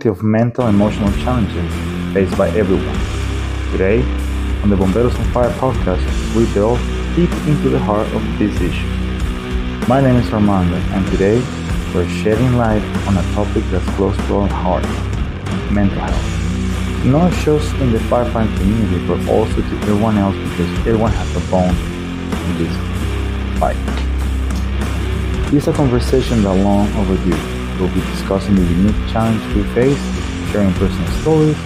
plenty of mental and emotional challenges faced by everyone. Today, on the Bomberos on Fire podcast, we delve deep into the heart of this issue. My name is Armando, and today we're shedding light on a topic that's close to our heart, mental health. Not just in the firefighting community, but also to everyone else, because everyone has a bone in this fight. It's a conversation that's long overdue. We'll be discussing the unique challenge we face, sharing personal stories,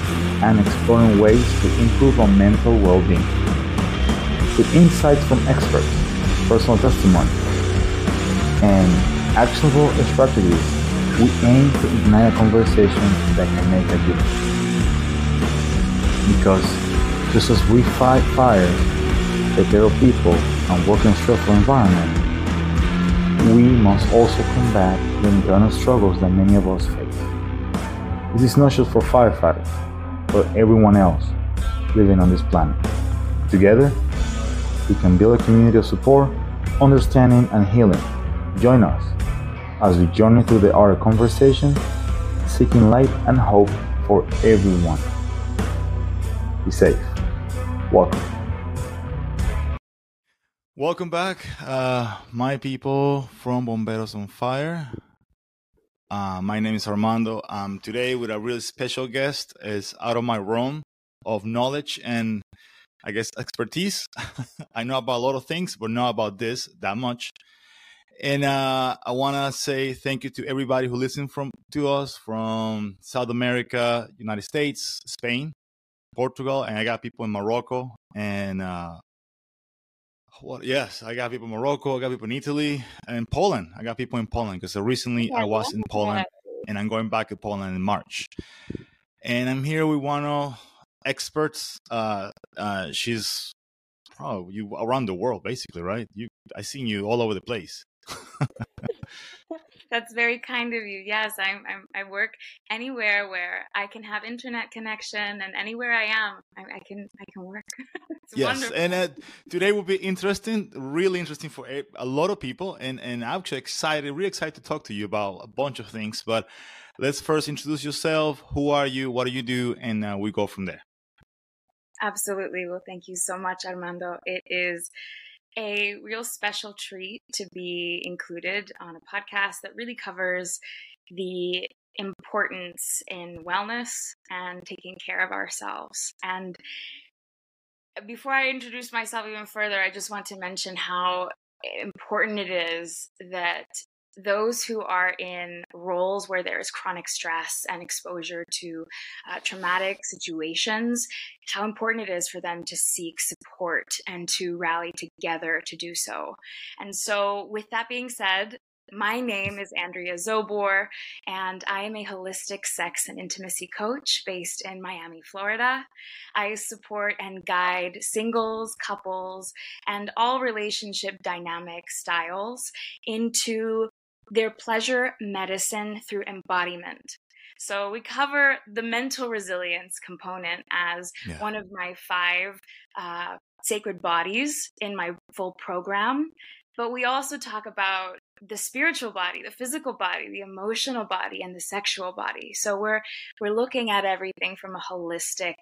and exploring ways to improve our mental well-being. With insights from experts, personal testimony, and actionable strategies, we aim to ignite a conversation that can make a difference. Because just as we fight fires that there are people and work in a stressful environment, we must also combat the internal struggles that many of us face. This is not just for firefighters, but everyone else living on this planet. Together, we can build a community of support, understanding, and healing. Join us as we journey through the art of conversation, seeking light and hope for everyone. Be safe. Welcome back, my people from Bomberos on Fire. My name is Armando. Today with a really special guest is out of my realm of knowledge and I guess expertise. I know about a lot of things, but not about this that much. And I want to say thank you to everybody who listened to us from South America, United States, Spain, Portugal, and I got people in Morocco. And I got people in Morocco, I got people in Italy, and Poland. I got people in Poland because recently I was in Poland, and I'm going back to Poland in March. And I'm here with one of experts. She's probably around the world, basically, right? I've seen you all over the place. That's very kind of you. Yes, I work anywhere where I can have internet connection, and anywhere I am, I can work. It's wonderful. And today will be interesting, really interesting for a lot of people, and I'm actually really excited to talk to you about a bunch of things. But let's first introduce yourself. Who are you? What do you do? And we go from there. Absolutely. Well, thank you so much, Armando. It is a real special treat to be included on a podcast that really covers the importance in wellness and taking care of ourselves. And before I introduce myself even further, I just want to mention how important it is that those who are in roles where there is chronic stress and exposure to traumatic situations, how important it is for them to seek support and to rally together to do so. And so with that being said, my name is Andrea Czobor, and I am a holistic sex and intimacy coach based in Miami, Florida. I support and guide singles, couples, and all relationship dynamic styles into their pleasure medicine through embodiment. So we cover the mental resilience component as one of my 5 sacred bodies in my full program. But we also talk about the spiritual body, the physical body, the emotional body, and the sexual body. So we're looking at everything from a holistic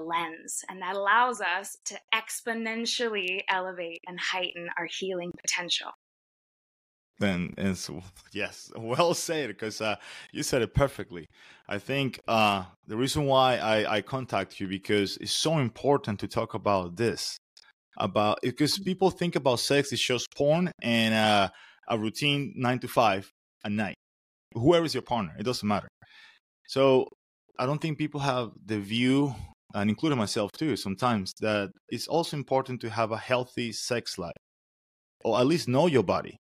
lens, and that allows us to exponentially elevate and heighten our healing potential. And so, yes, well said, because you said it perfectly. I think the reason why I contact you, because it's so important to talk about this, because people think about sex, it's just porn and a routine 9 to 5 at night. Whoever is your partner, it doesn't matter. So I don't think people have the view, and including myself too, sometimes, that it's also important to have a healthy sex life, or at least know your body,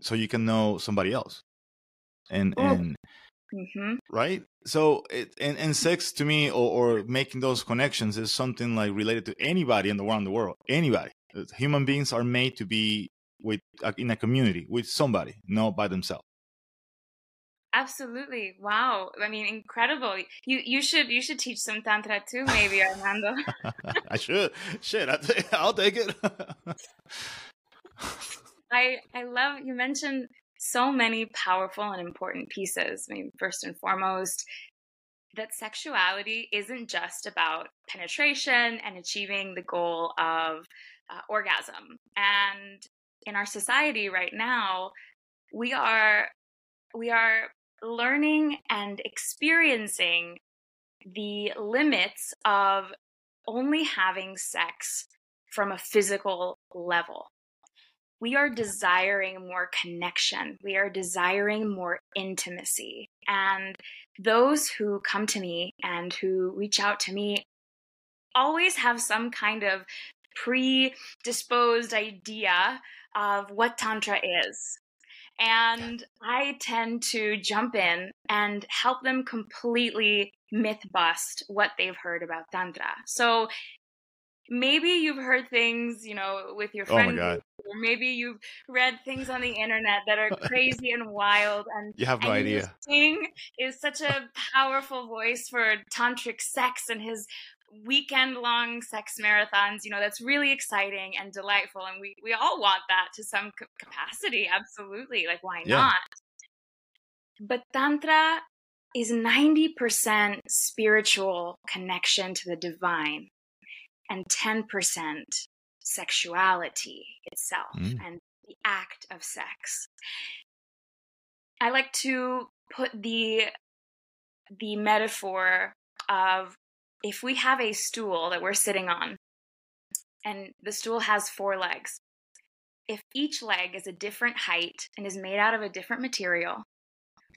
so you can know somebody else, right? So and sex to me, or making those connections, is something like related to anybody around the world. Anybody, human beings are made to be in a community with somebody, not by themselves. Absolutely. Wow. I mean, incredible. You should teach some tantra too, maybe, Armando. I should. Shit, I'll take it. I love, you mentioned so many powerful and important pieces. I mean, first and foremost, that sexuality isn't just about penetration and achieving the goal of orgasm. And in our society right now, we are learning and experiencing the limits of only having sex from a physical level. We are desiring more connection. We are desiring more intimacy. And those who come to me and who reach out to me always have some kind of predisposed idea of what Tantra is. And I tend to jump in and help them completely myth bust what they've heard about Tantra. So maybe you've heard things, you know, with your friends, or maybe you've read things on the internet that are crazy and wild, and you have no idea. Singh is such a powerful voice for tantric sex, and his weekend-long sex marathons, you know, that's really exciting and delightful, and we all want that to some capacity, absolutely. Like, why not? But Tantra is 90% spiritual connection to the divine, and 10% sexuality itself and the act of sex. I like to put the metaphor of if we have a stool that we're sitting on, and the stool has four legs, if each leg is a different height and is made out of a different material,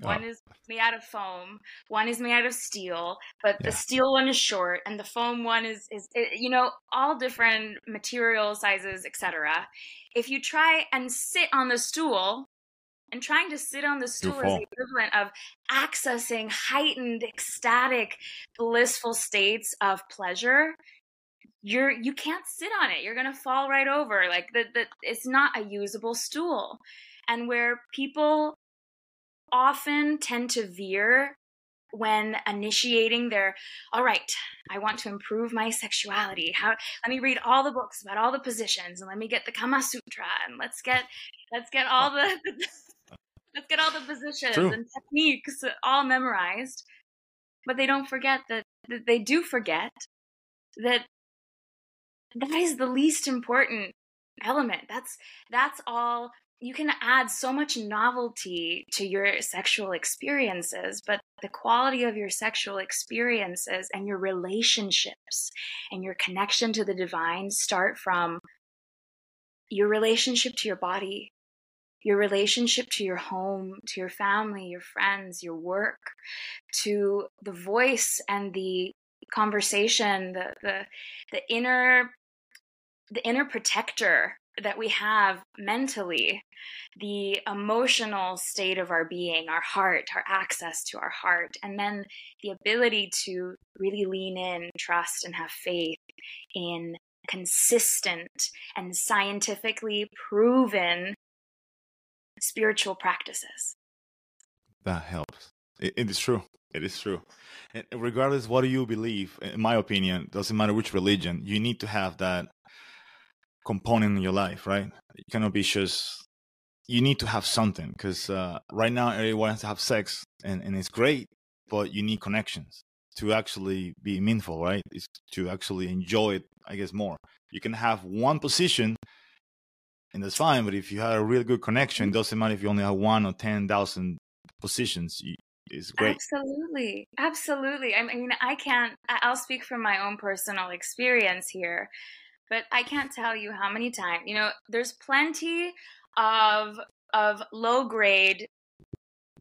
one is made out of foam, one is made out of steel, but the steel one is short and the foam one is you know, all different material sizes, etc. If you try and sit on the stool, and trying to sit on the stool is the equivalent of accessing heightened, ecstatic, blissful states of pleasure, you can't sit on it. You're going to fall right over. Like, it's not a usable stool. And where people often tend to veer when initiating their, all right, I want to improve my sexuality. Let me read all the books about all the positions, and let me get the Kama Sutra, and let's get all the let's get all the positions and techniques all memorized. But they don't forget that they do forget that that is the least important element. That's all. You can add so much novelty to your sexual experiences, but the quality of your sexual experiences and your relationships and your connection to the divine start from your relationship to your body, your relationship to your home, to your family, your friends, your work, to the voice and the conversation, the inner protector that we have mentally, the emotional state of our being, our heart, our access to our heart, and then the ability to really lean in, trust, and have faith in consistent and scientifically proven spiritual practices. That helps. It is true. It is true. And regardless what you believe, in my opinion, doesn't matter which religion, you need to have that component in your life, right? You cannot be just, you need to have something, because right now everyone has to have sex, and it's great, but you need connections to actually be meaningful, right? It's to actually enjoy it, I guess, more. You can have one position and that's fine, but if you have a really good connection, it doesn't matter if you only have 1 or 10,000 positions, it's great. Absolutely. Absolutely. I mean, I'll speak from my own personal experience here. But I can't tell you how many times, you know, there's plenty of low-grade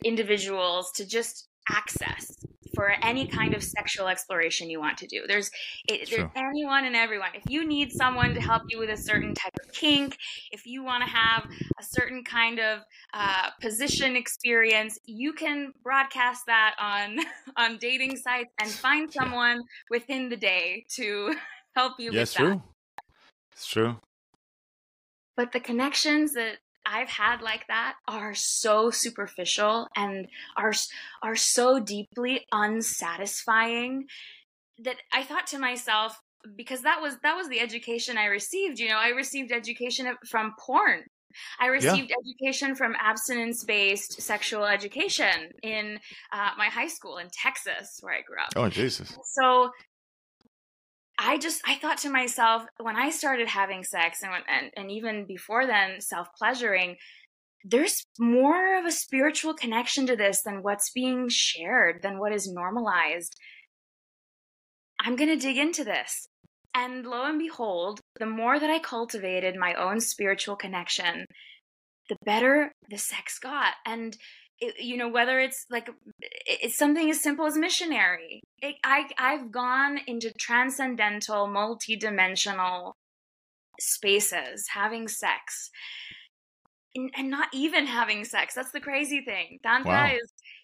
individuals to just access for any kind of sexual exploration you want to do. There's anyone and everyone. If you need someone to help you with a certain type of kink, if you want to have a certain kind of position experience, you can broadcast that on dating sites and find someone within the day to help you with that. True. It's true. But the connections that I've had like that are so superficial and are so deeply unsatisfying that I thought to myself, because that was the education I received. You know, I received education from porn. I received education from abstinence-based sexual education in my high school in Texas, where I grew up. Oh, Jesus. So I thought to myself, when I started having sex and even before then, self-pleasuring, there's more of a spiritual connection to this than what's being shared, than what is normalized. I'm going to dig into this. And lo and behold, the more that I cultivated my own spiritual connection, the better the sex got. And, whether it's like, it's something as simple as missionary. I've gone into transcendental, multidimensional spaces, having sex and not even having sex. That's the crazy thing. Tantra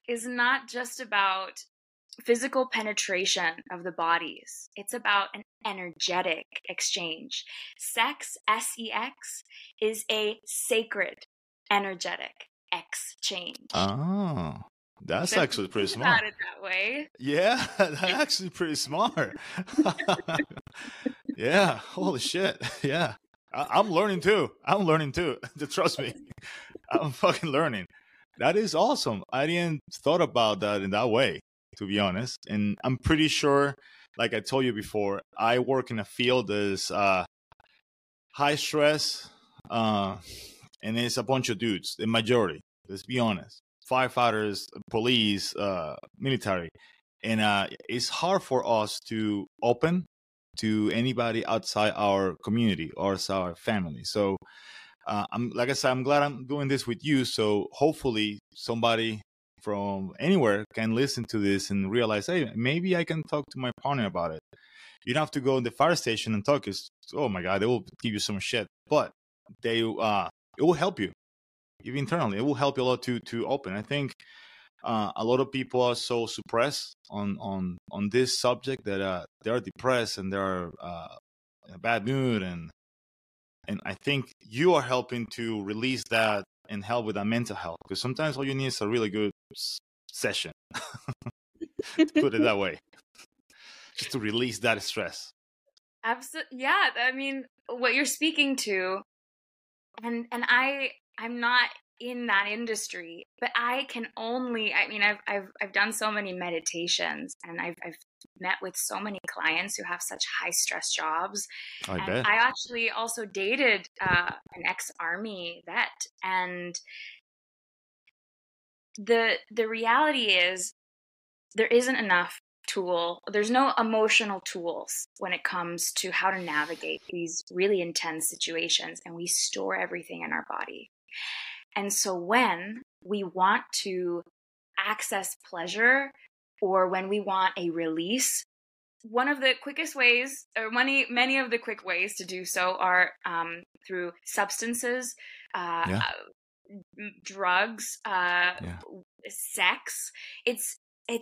is not just about physical penetration of the bodies. It's about an energetic exchange. Sex, S-E-X, is a sacred energetic exchange. Oh, that's actually pretty smart. About it that way. Yeah, that's actually pretty smart. Yeah, holy shit. Yeah, I'm learning too. I'm learning too. Trust me, I'm fucking learning. That is awesome. I didn't thought about that in that way, to be honest. And I'm pretty sure, like I told you before, I work in a field that is high stress, and it's a bunch of dudes, the majority, let's be honest. Firefighters, police, military. And it's hard for us to open to anybody outside our community or our family. So, like I said, I'm glad I'm doing this with you. So hopefully somebody from anywhere can listen to this and realize, hey, maybe I can talk to my partner about it. You don't have to go in the fire station and talk. It's, oh my God, they will give you some shit, but they it will help you, even internally. It will help you a lot to open. I think a lot of people are so suppressed on this subject that they are depressed and they are in a bad mood, and I think you are helping to release that and help with that mental health, because sometimes all you need is a really good session, to put it that way, just to release that stress. Absolutely. Yeah. I mean, what you're speaking to, and I'm not in that industry, but I can only, I mean, I've done so many meditations, and I've met with so many clients who have such high stress jobs. I bet. I actually also dated an ex-army vet, and the reality is there isn't enough tool. There's no emotional tools when it comes to how to navigate these really intense situations, and we store everything in our body. And so when we want to access pleasure, or when we want a release, one of the quickest ways, or many of the quick ways to do so are through substances, drugs, sex. It's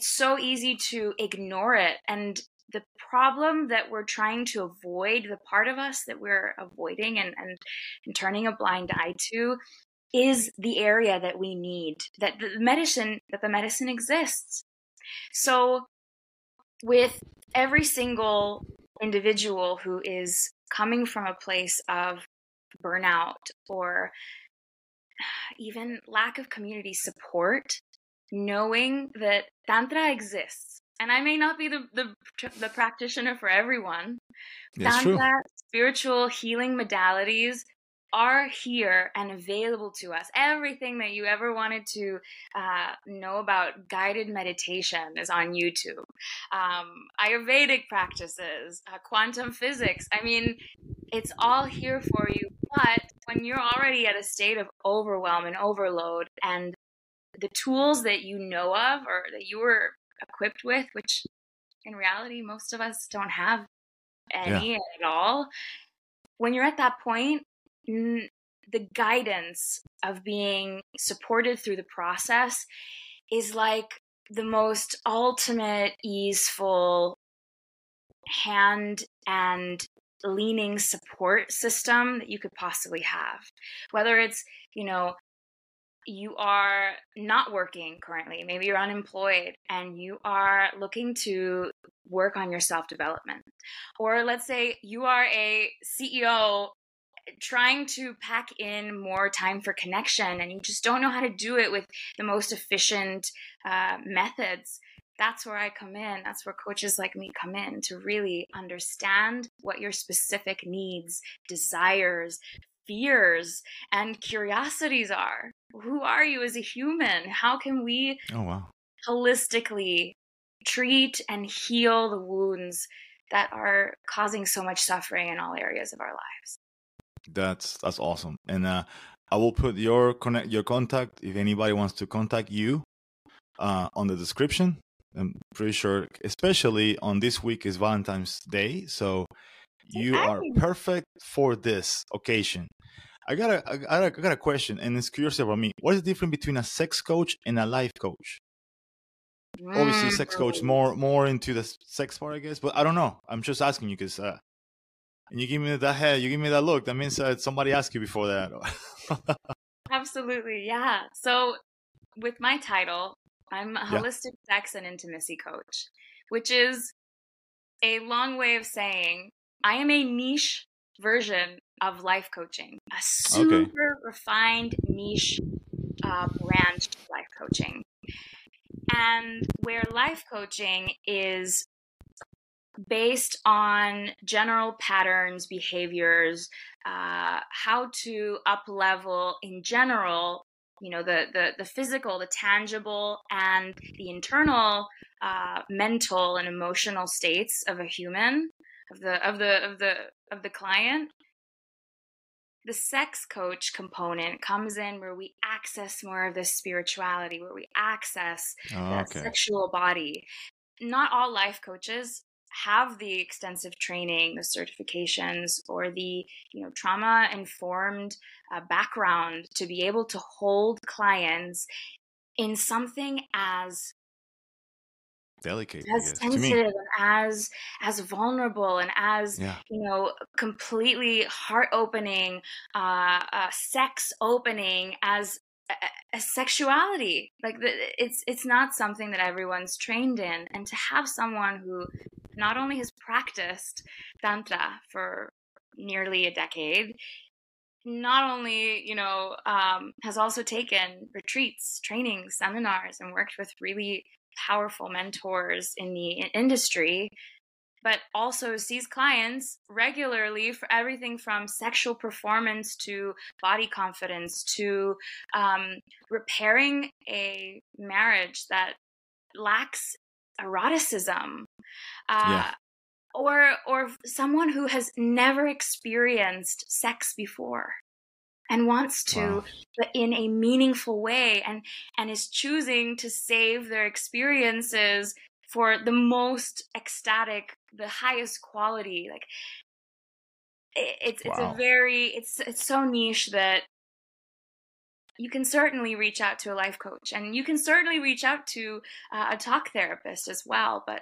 so easy to ignore it. And the problem that we're trying to avoid, the part of us that we're avoiding and turning a blind eye to, is the area that we need, that the medicine exists. So with every single individual who is coming from a place of burnout or even lack of community support, knowing that Tantra exists, and I may not be the practitioner for everyone. That's Tantra, true. Spiritual healing modalities are here and available to us. Everything that you ever wanted to know about guided meditation is on YouTube. Ayurvedic practices, quantum physics. I mean, it's all here for you. But when you're already at a state of overwhelm and overload, and the tools that you know of or that you were equipped with, which in reality, most of us don't have any at all. When you're at that point, the guidance of being supported through the process is like the most ultimate, easeful hand and leaning support system that you could possibly have. Whether it's, you are not working currently, maybe you're unemployed and you are looking to work on your self-development. Or let's say you are a CEO trying to pack in more time for connection, and you just don't know how to do it with the most efficient methods. That's where I come in. That's where coaches like me come in, to really understand what your specific needs, desires, fears, and curiosities are. Who are you as a human? How can we holistically treat and heal the wounds that are causing so much suffering in all areas of our lives? That's awesome. And I will put your contact, if anybody wants to contact you, on the description. I'm pretty sure, especially on this week is Valentine's Day, so you are perfect for this occasion. I got a question, and it's curious about me. What is the difference between a sex coach and a life coach? Obviously, sex coach more into the sex part, I guess. But I don't know. I'm just asking you because, and you give me that head, you give me that look. That means somebody asked you before that. Absolutely, yeah. So, with my title, I'm a holistic sex and intimacy coach, which is a long way of saying I am a niche version of life coaching, a super refined niche branch of life coaching. And where life coaching is based on general patterns, behaviors, how to up-level in general, you know, the physical, the tangible, and the internal, mental and emotional states of a human, of the client. The sex coach component comes in where we access more of the spirituality, where we access the sexual body. Not all life coaches have the extensive training, the certifications, or the trauma-informed background to be able to hold clients in something as delicate, as sensitive, and as vulnerable, and as completely heart opening, sex opening as a sexuality. Like it's not something that everyone's trained in. And to have someone who not only has practiced tantra for nearly a decade, not only has also taken retreats, trainings, seminars, and worked with really powerful mentors in the industry, but also sees clients regularly for everything from sexual performance to body confidence to repairing a marriage that lacks eroticism, or someone who has never experienced sex before and wants to, but in a meaningful way, and is choosing to save their experiences for the most ecstatic, the highest quality. Like it's so niche that you can certainly reach out to a life coach, and you can certainly reach out to a talk therapist as well. But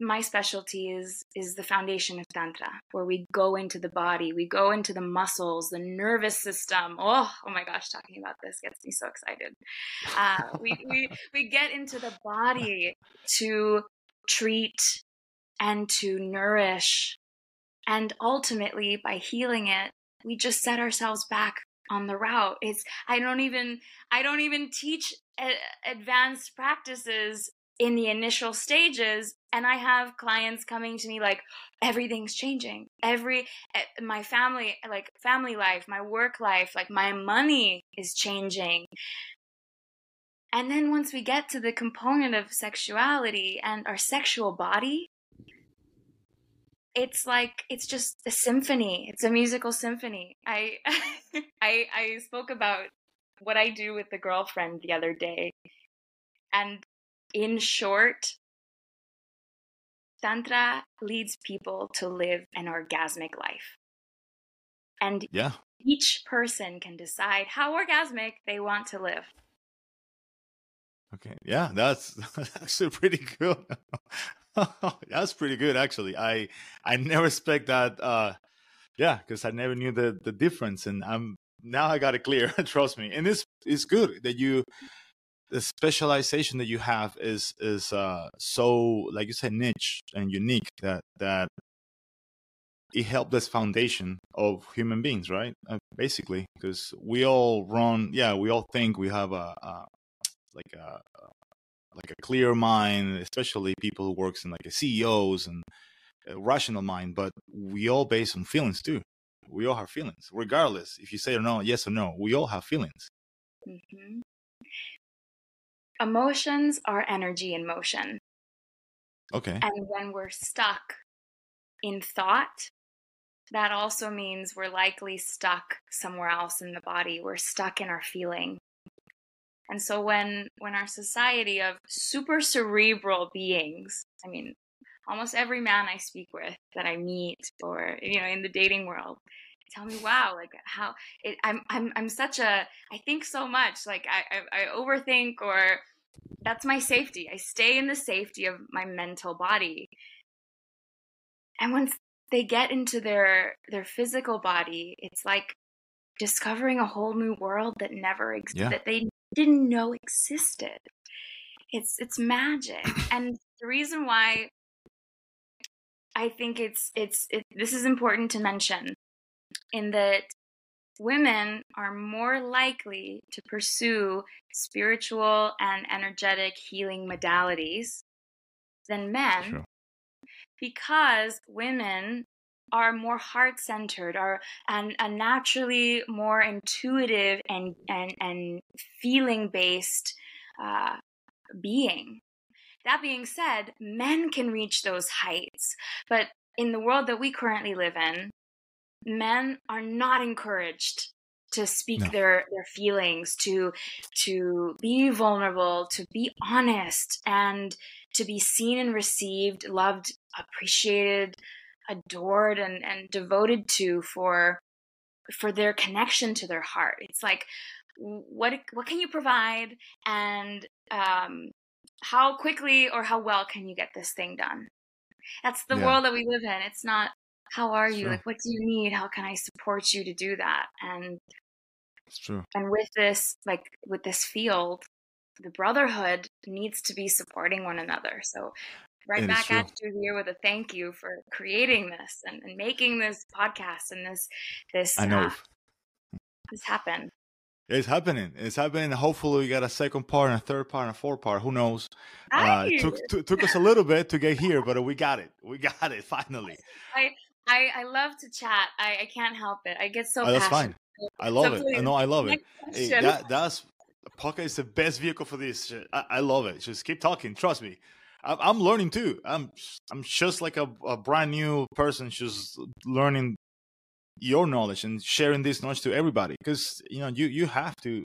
my specialty is the foundation of tantra, where we go into the body, we go into the muscles, the nervous system. Oh my gosh, talking about this gets me so excited. We get into the body to treat and to nourish, and ultimately by healing it, we just set ourselves back on the route. I don't even teach advanced practices in the initial stages, and I have clients coming to me like, everything's changing. My family, like family life, my work life, like my money is changing. And then once we get to the component of sexuality and our sexual body, it's like, it's just a symphony. It's a musical symphony. I spoke about what I do with the girlfriend the other day, and in short, tantra leads people to live an orgasmic life. And each person can decide how orgasmic they want to live. Okay. Yeah, that's actually pretty cool. That's pretty good, actually. I never expect that. Because I never knew the difference. And now I got it clear, trust me. And it's good that the specialization that you have is so, like you said, niche and unique that it helped this foundation of human beings, right? Basically, because we all run, we all think we have a clear mind, especially people who works in like a CEOs and a rational mind, but we all based on feelings too. We all have feelings, regardless if you say or no, yes or no. We all have feelings. Mm-hmm. Emotions are energy in motion. Okay. And when we're stuck in thought, that also means we're likely stuck somewhere else in the body. We're stuck in our feeling. And so when our society of super cerebral beings, I mean, almost every man I speak with that I meet, or in the dating world, tell me, wow, like how it, I'm such a, I think so much, like I overthink, or that's my safety. I stay in the safety of my mental body. And once they get into their physical body, it's like discovering a whole new world that never existed, that they didn't know existed. It's magic. And the reason why I think this is important to mention, in that women are more likely to pursue spiritual and energetic healing modalities than men, sure, because women are more heart-centered, and naturally more intuitive and feeling-based being. That being said, men can reach those heights, but in the world that we currently live in, men are not encouraged to speak their feelings, to be vulnerable, to be honest, and to be seen and received, loved, appreciated, adored, and devoted to for their connection to their heart. It's like, what can you provide, and how quickly or how well can you get this thing done? That's the world that we live in. It's not, how are you? Sure. Like, what do you need? How can I support you to do that? And it's true. And with this field, the brotherhood needs to be supporting one another. So right back at you here with a thank you for creating this and making this podcast and this I know this happen. It's happening. It's happening. Hopefully, we got a second part and a third part and a fourth part. Who knows? It took us a little bit to get here, but we got it. We got it finally. I love to chat. I can't help it. I get so passionate. That's fine. I love it. I know. I love it. Hey, that's podcast is the best vehicle for this shit. I love it. Just keep talking. Trust me. I'm learning too. I'm just like a brand new person, just learning your knowledge and sharing this knowledge to everybody, because you have to.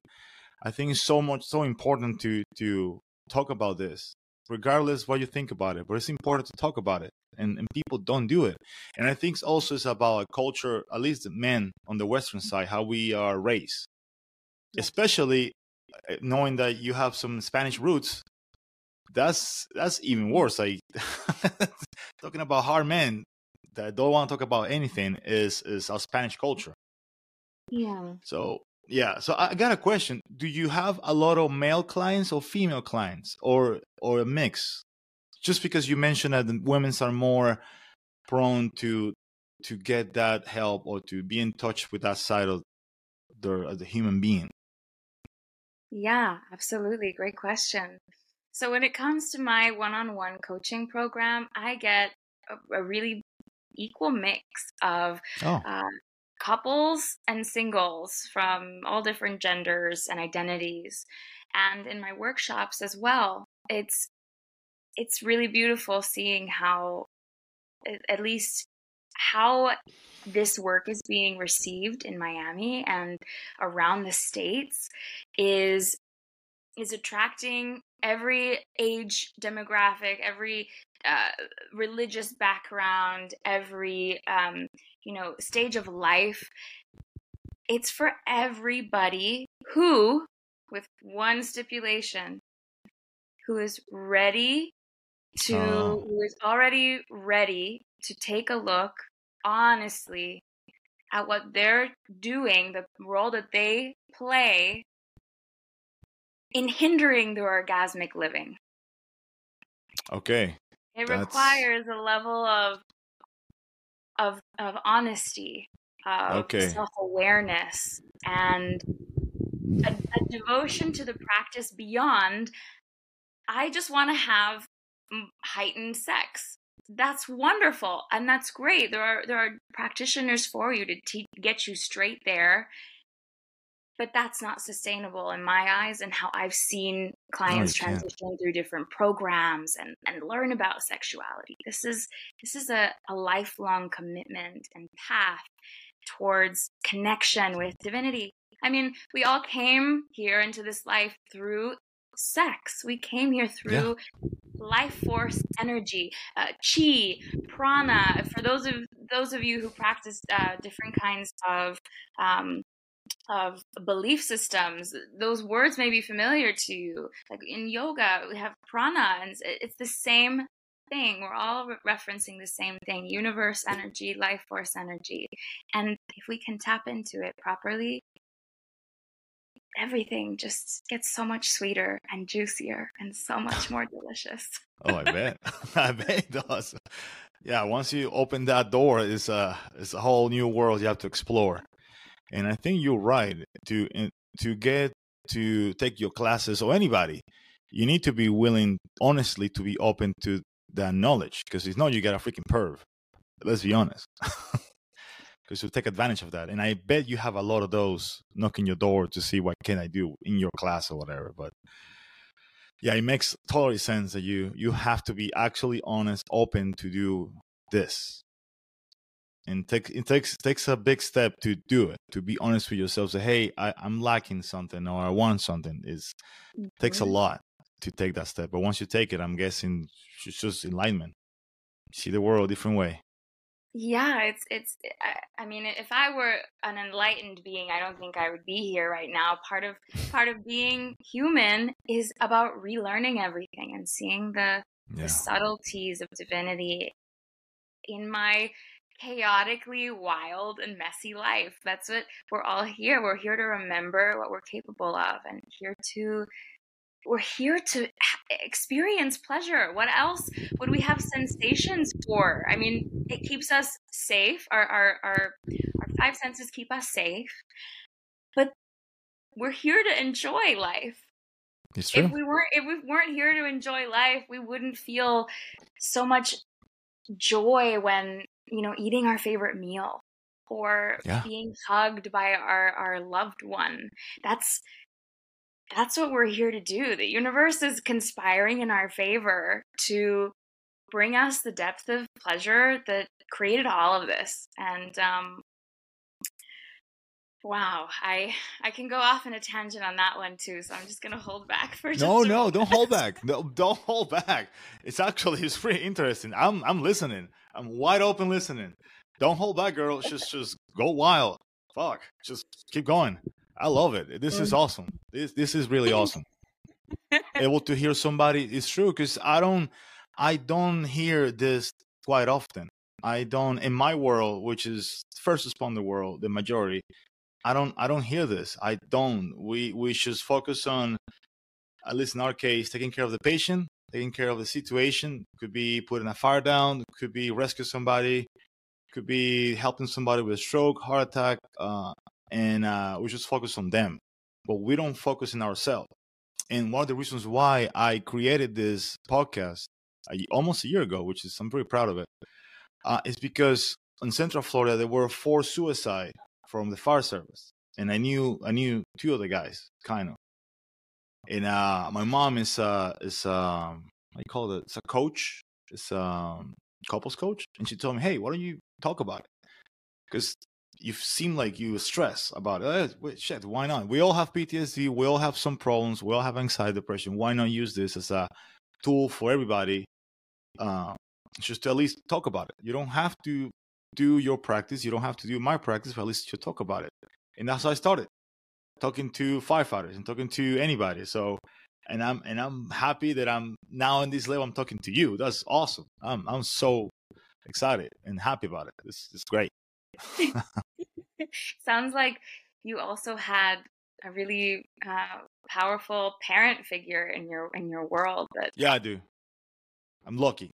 I think it's so important to talk about this, regardless what you think about it, but it's important to talk about it, and people don't do it. And I think also it's about a culture, at least the men on the Western side, how we are raised, especially knowing that you have some Spanish roots. That's even worse. Like talking about hard men that don't want to talk about anything is our Spanish culture. Yeah. So I got a question. Do you have a lot of male clients or female clients, or a mix? Just because you mentioned that the women are more prone to get that help or to be in touch with that side of the human being. Yeah, absolutely. Great question. So when it comes to my one-on-one coaching program, I get a really equal mix of couples and singles from all different genders and identities. And in my workshops as well, it's really beautiful seeing how, at least how this work is being received in Miami and around the States, is attracting every age demographic, every religious background, every stage of life. It's for everybody who, with one stipulation, who is already ready to take a look honestly at what they're doing, the role that they play in hindering their orgasmic living. Okay. It requires a level of of honesty, of self-awareness, and a devotion to the practice beyond, I just want to have heightened sex. That's wonderful, and that's great. There are practitioners for you to get you straight there, but that's not sustainable in my eyes, and how I've seen clients transition through different programs and learn about sexuality. This is a lifelong commitment and path towards connection with divinity. I mean, we all came here into this life through sex. We came here through life force energy, chi, prana. For those of you who practice different kinds of belief systems, those words may be familiar to you. Like in yoga, we have prana, and it's the same thing. We're all referencing the same thing: universe energy, life force energy. And if we can tap into it properly, everything just gets so much sweeter and juicier and so much more delicious. Oh, I bet. I bet it does. Yeah, once you open that door, it's a whole new world you have to explore. And I think you're right. To take your classes, or anybody, you need to be willing, honestly, to be open to that knowledge, because if not, you get a freaking perv. Let's be honest. Because you take advantage of that. And I bet you have a lot of those knocking your door to see what can I do in your class or whatever. But yeah, it makes totally sense that you have to be actually honest, open to do this. And it takes a big step to do it, to be honest with yourself. Say, hey, I'm lacking something, or I want something. It takes a lot to take that step. But once you take it, I'm guessing it's just enlightenment. See the world a different way. Yeah, it's. I mean, if I were an enlightened being, I don't think I would be here right now. Part of being human is about relearning everything and seeing the subtleties of divinity in my chaotically wild and messy life. That's what we're all here. We're here to remember what we're capable of, and we're here to experience pleasure. What else would we have sensations for? I mean, it keeps us safe. Our five senses keep us safe, but we're here to enjoy life. It's true. If we weren't here to enjoy life, we wouldn't feel so much joy when, eating our favorite meal or being hugged by our loved one. That's what we're here to do. The universe is conspiring in our favor to bring us the depth of pleasure that created all of this. And wow, I can go off on a tangent on that one too, so I'm just going to hold back for just a moment. Don't hold back. No, don't hold back. It's pretty interesting. I'm listening. I'm wide open listening. Don't hold back, girl. Just go wild. Fuck. Just keep going. I love it. This is awesome. This is really awesome. Able to hear somebody. It's true, because I don't hear this quite often. I don't, in my world, which is first responder world, the majority. I don't hear this. I don't. We should focus on, at least in our case, taking care of the patient, taking care of the situation. Could be putting a fire down. Could be rescue somebody. Could be helping somebody with a stroke, heart attack. And we just focus on them, but we don't focus on ourselves. And one of the reasons why I created this podcast almost a year ago, which is, I'm pretty proud of it, is because in Central Florida, there were 4 suicides from the fire service. And I knew 2 of the guys, kind of. And my mom is a coach. It's a couples coach. And she told me, hey, why don't you talk about it? Because you seem like you stress about it. Shit, why not? We all have PTSD. We all have some problems. We all have anxiety, depression. Why not use this as a tool for everybody, just to at least talk about it? You don't have to do your practice. You don't have to do my practice, but at least you talk about it. And that's how I started, talking to firefighters and talking to anybody. So, and I'm happy that I'm now in this level. I'm talking to you. That's awesome. I'm so excited and happy about it. It's great. Sounds like you also had a really powerful parent figure in your world. Yeah, I do. I'm lucky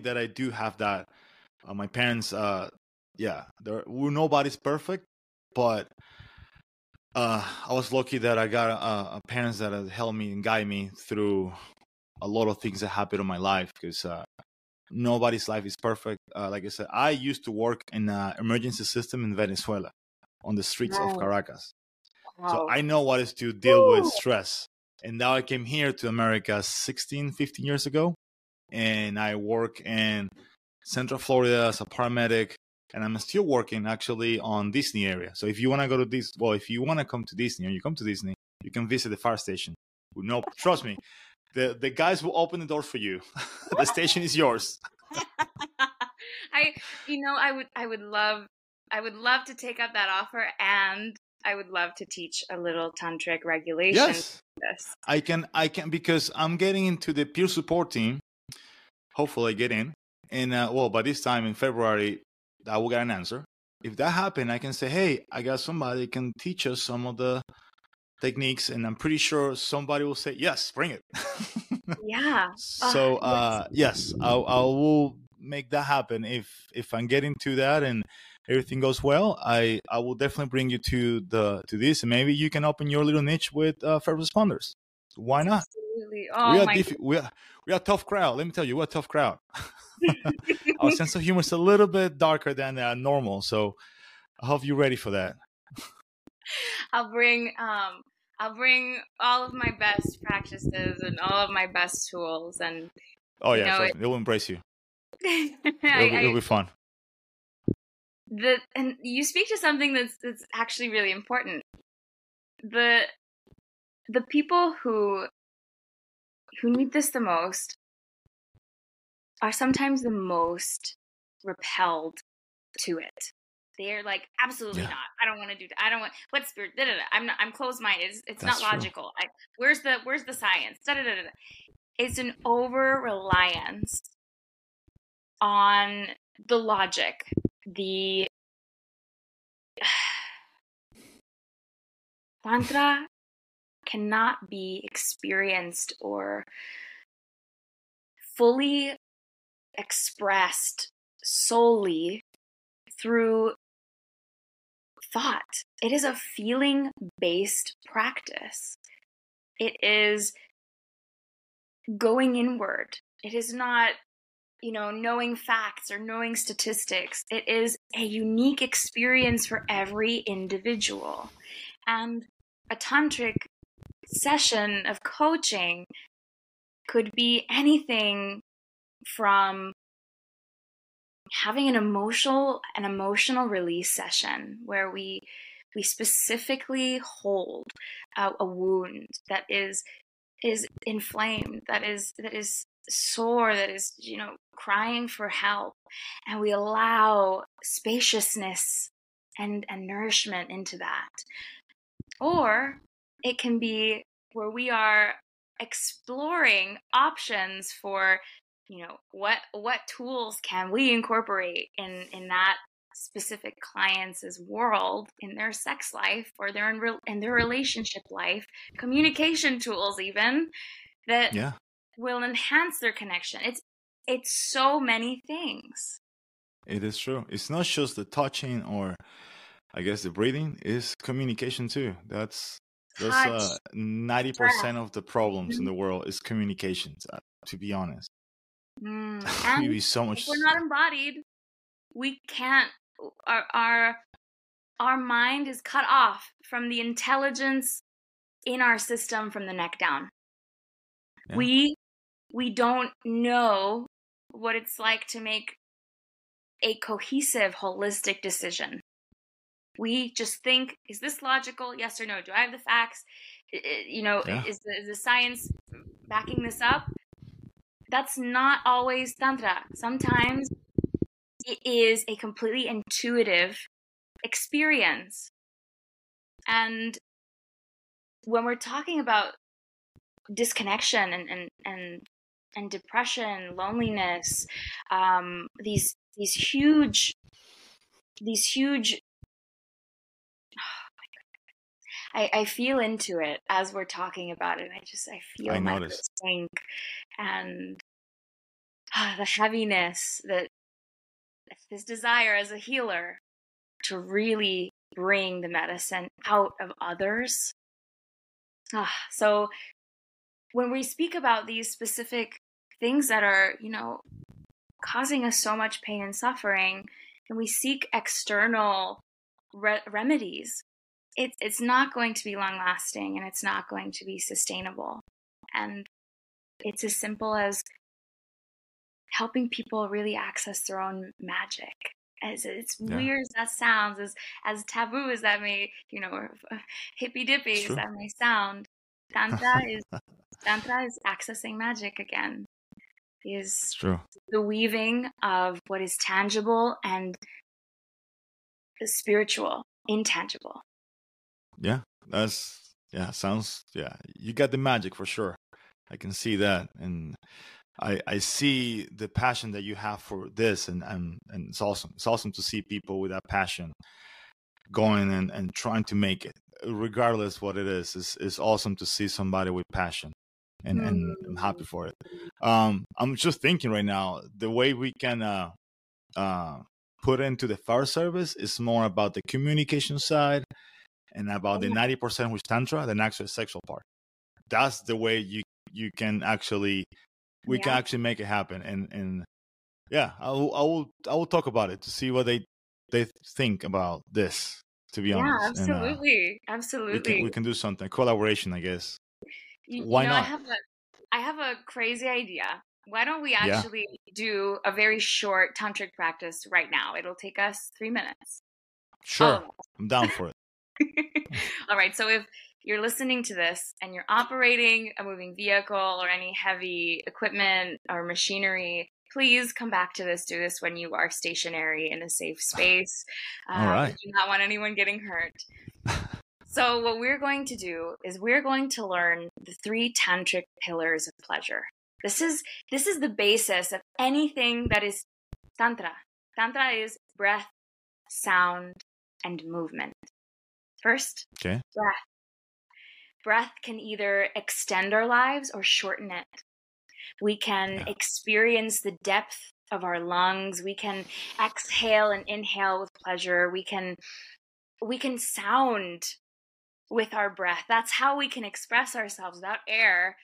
that I do have that. My parents yeah, nobody's perfect, but I was lucky that I got parents that helped me and guide me through a lot of things that happened in my life, because nobody's life is perfect. Like I said, I used to work in an emergency system in Venezuela on the streets of Caracas. Wow. So I know what it is to deal with stress. And now I came here to America 15 years ago, and I work in Central Florida as a paramedic, and I'm still working actually on Disney area. So if you want to go to this, if you want to come to Disney, or you come to Disney, you can visit the fire station. No, trust me, the guys will open the door for you. The station is yours. I would love to take up that offer, and I would love to teach a little tantric regulation. Yes, I can, because I'm getting into the peer support team. Hopefully, I get in, and by this time in February, I will get an answer. If that happens, I can say, "Hey, I got somebody that can teach us some of the techniques," and I'm pretty sure somebody will say, "Yes, bring it." Yeah. So yes, I will make that happen if I'm getting to that and everything goes well. I will definitely bring you to this, and maybe you can open your little niche with first responders. Why not? Absolutely. Oh, we are a tough crowd. Let me tell you, we're a tough crowd. Our sense of humor is a little bit darker than normal, so I hope you're ready for that. I'll bring all of my best practices and all of my best tools, and they'll embrace you. It'll be fun. And you speak to something that's actually really important. The people who need this the most are sometimes the most repelled to it. They're like, absolutely not. I don't want to do that. I don't want what spirit. Da, da, da. I'm closed minded. It's not logical. Where's the science? Da, da, da, da. It's an over reliance on the logic. The Tantra cannot be experienced or fully expressed solely through thought. It is a feeling-based practice. It is going inward. It is not knowing facts or knowing statistics. It is a unique experience for every individual. And a tantric session of coaching could be anything from having an emotional release session where we specifically hold a wound that is inflamed, that is sore, that is crying for help, and we allow spaciousness and nourishment into that. Or it can be where we are exploring options for what tools can we incorporate in that specific client's world, in their sex life or in their relationship life, communication tools even that will enhance their connection. It's so many things. It is true. It's not just the touching or I guess the breathing, is communication too. That's 90% of the problems in the world is communication, to be honest. And if we're not embodied, we can't, our mind is cut off from the intelligence in our system from the neck down. Yeah. We don't know what it's like to make a cohesive, holistic decision. We just think, is this logical? Yes or no? Do I have the facts? Is the science backing this up? That's not always Tantra. Sometimes it is a completely intuitive experience. And when we're talking about disconnection and depression, loneliness, these huge I feel into it as we're talking about it. I feel my noticed. Sink and the heaviness that this desire as a healer to really bring the medicine out of others. So when we speak about these specific things that are, you know, causing us so much pain and suffering, and we seek external remedies, it's not going to be long-lasting, and it's not going to be sustainable. And it's as simple as helping people really access their own magic. As weird as that sounds, as taboo as that may, you know, hippy-dippy as that may sound, Tantra is accessing magic again. Is the weaving of what is tangible and spiritual, intangible. Yeah, sounds, you got the magic for sure. I can see that. And I see the passion that you have for this, and it's awesome. It's awesome to see people with that passion going and trying to make it, regardless what it is. It's awesome to see somebody with passion, and I'm happy for it. I'm just thinking right now, the way we can put into the fire service is more about the communication side and about the 90%, which Tantra, the actual sexual part. That's the way you can actually... We can actually make it happen, and yeah, I will talk about it to see what they think about this. To be honest, absolutely, we can do something, collaboration, I guess. Why not? I have a crazy idea. Why don't we actually do a very short tantric practice right now? It'll take us 3 minutes. Sure, I'm down for it. All right, so if you're listening to this and you're operating a moving vehicle or any heavy equipment or machinery, please come back to this. Do this when you are stationary in a safe space. All right. I do not want anyone getting hurt. So what we're going to do is we're going to learn the 3 tantric pillars of pleasure. This is the basis of anything that is Tantra. Tantra is breath, sound, and movement. First, breath. Breath can either extend our lives or shorten it. We can experience the depth of our lungs. We can exhale and inhale with pleasure. We can sound with our breath. That's how we can express ourselves. Without air,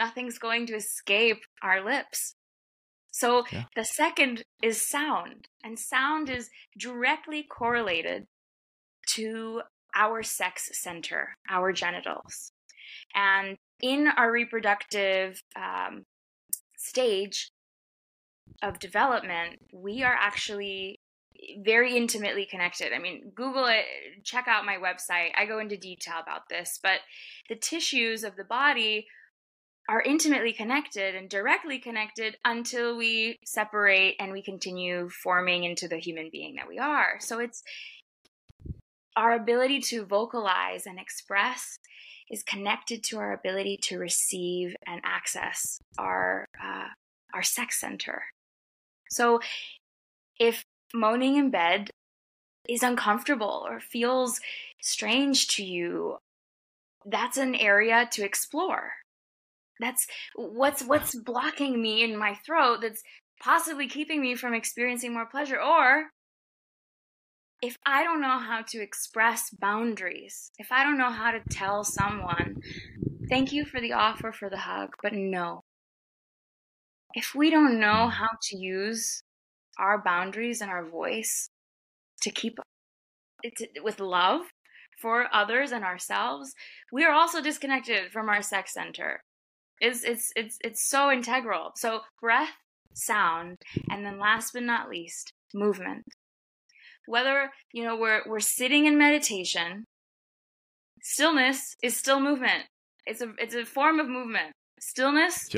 nothing's going to escape our lips. So the second is sound. And sound is directly correlated to our sex center, our genitals. And in our reproductive stage of development, we are actually very intimately connected. I mean, Google it, check out my website. I go into detail about this, but the tissues of the body are intimately connected and directly connected until we separate and we continue forming into the human being that we are. So it's our ability to vocalize and express is connected to our ability to receive and access our sex center. So if moaning in bed is uncomfortable or feels strange to you, that's an area to explore. That's what's blocking me in my throat that's possibly keeping me from experiencing more pleasure. Or if I don't know how to express boundaries, if I don't know how to tell someone, thank you for the offer, for the hug, but no. If we don't know how to use our boundaries and our voice to keep it with love for others and ourselves, we are also disconnected from our sex center. It's so integral. So breath, sound, and then last but not least, movement. Whether, you know, we're sitting in meditation, stillness is still movement. It's a form of movement. Stillness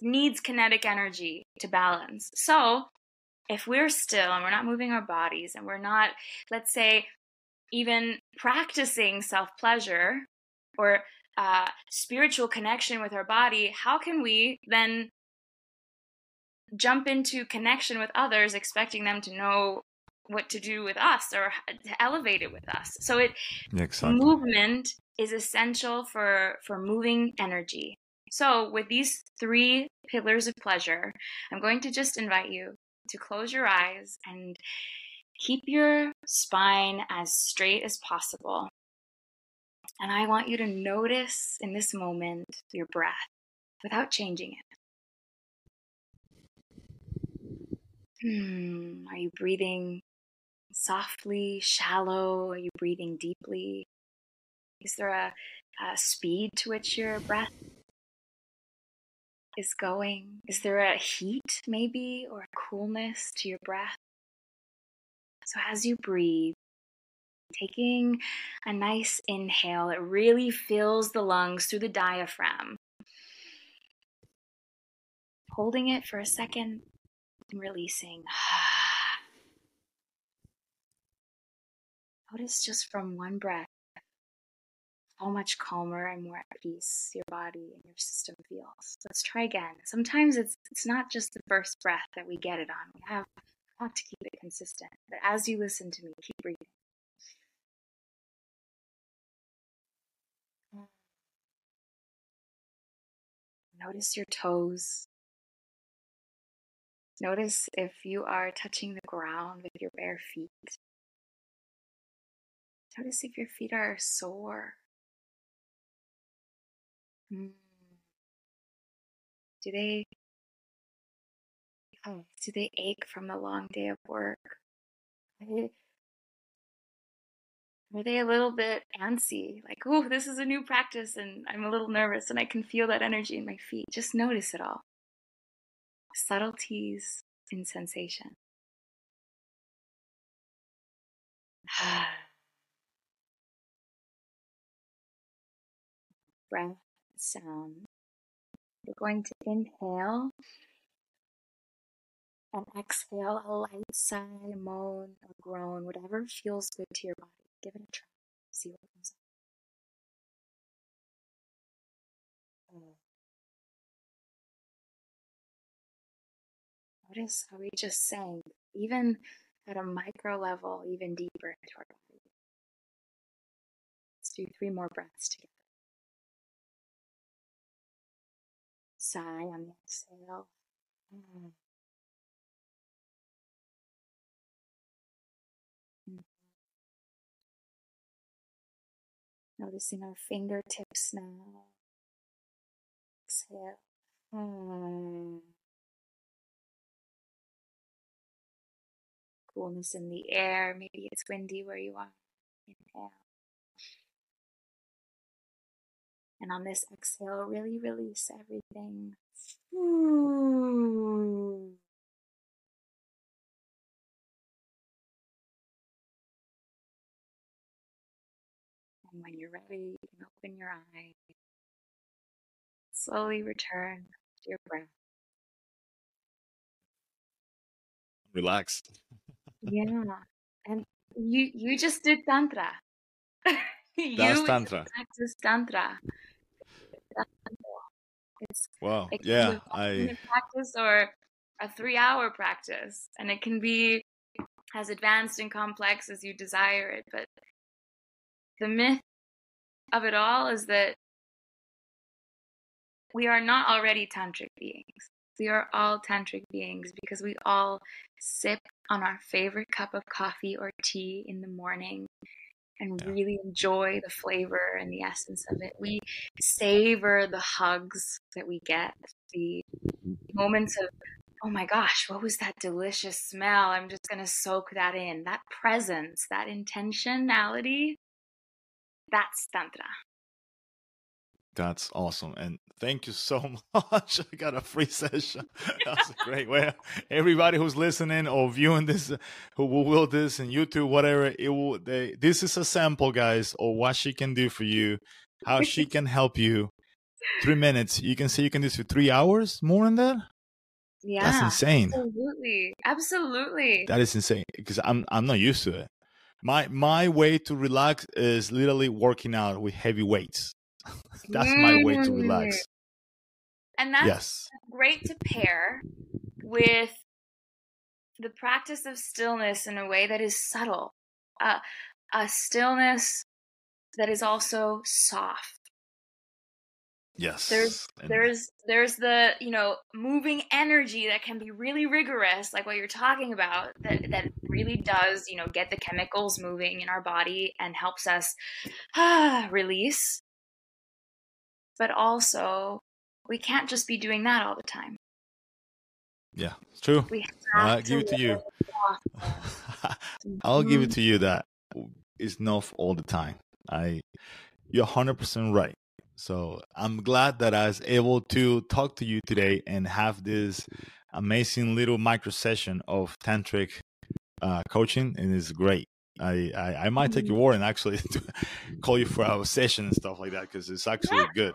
needs kinetic energy to balance. So if we're still and we're not moving our bodies and we're not, let's say, even practicing self-pleasure or spiritual connection with our body, how can we then jump into connection with others expecting them to know what to do with us or to elevate it with us? So movement is essential for moving energy. So with these 3 pillars of pleasure, I'm going to just invite you to close your eyes and keep your spine as straight as possible. And I want you to notice in this moment your breath without changing it. Are you breathing softly, shallow? Are you breathing deeply? Is there a speed to which your breath is going? Is there a heat maybe or a coolness to your breath? So as you breathe, taking a nice inhale, it really fills the lungs through the diaphragm. Holding it for a second and releasing. Notice just from one breath how much calmer and more at peace your body and your system feels. Let's try again. Sometimes it's not just the first breath that we get it on. We have to keep it consistent. But as you listen to me, keep breathing. Notice your toes. Notice if you are touching the ground with your bare feet. Notice if your feet are sore. Do they ache from a long day of work? Are they a little bit antsy? Like, oh, this is a new practice and I'm a little nervous and I can feel that energy in my feet. Just notice it all. Subtleties in sensation. Breath, sound. We're going to inhale and exhale a light sigh, a moan, or groan, whatever feels good to your body. Give it a try. See what comes up. Notice how we just sang, even at a micro level, even deeper into our body. Let's do 3 more breaths together. Sigh on the exhale. Noticing our fingertips now. Exhale. Coolness in the air. Maybe it's windy where you are. Inhale. And on this exhale, really release everything. Ooh. And when you're ready, you can open your eyes. Slowly return to your breath. Relax. Yeah. And you just did Tantra. That's Tantra. Practice Tantra. It's wow. It yeah. I practice or a 3-hour practice, and it can be as advanced and complex as you desire it, but the myth of it all is that we are not already tantric beings. We are all tantric beings because we all sip on our favorite cup of coffee or tea in the morning and really enjoy the flavor and the essence of it. We savor the hugs that we get, the moments of, oh my gosh, what was that delicious smell? I'm just going to soak that in. That presence, that intentionality. That's Tantra. That's awesome. And thank you so much. I got a free session. That's a great way. Everybody who's listening or viewing this, who will this in YouTube, whatever, it will. This is a sample, guys, of what she can do for you, how she can help you. 3 minutes. You can see you can do this for 3 hours, more than that. Yeah. That's insane. Absolutely. Absolutely. That is insane because I'm not used to it. My way to relax is literally working out with heavy weights. That's my way to relax. And that's great to pair with the practice of stillness in a way that is subtle. A stillness that is also soft. Yes. There's the, you know, moving energy that can be really rigorous, like what you're talking about, that really does, you know, get the chemicals moving in our body and helps us release. But also, we can't just be doing that all the time. Yeah, it's true. I'll give it to you. I'll give it to you that it's not all the time. You're 100% right. So I'm glad that I was able to talk to you today and have this amazing little micro session of tantric coaching, and it's great. I might take your word and actually call you for our session and stuff like that, because it's actually good.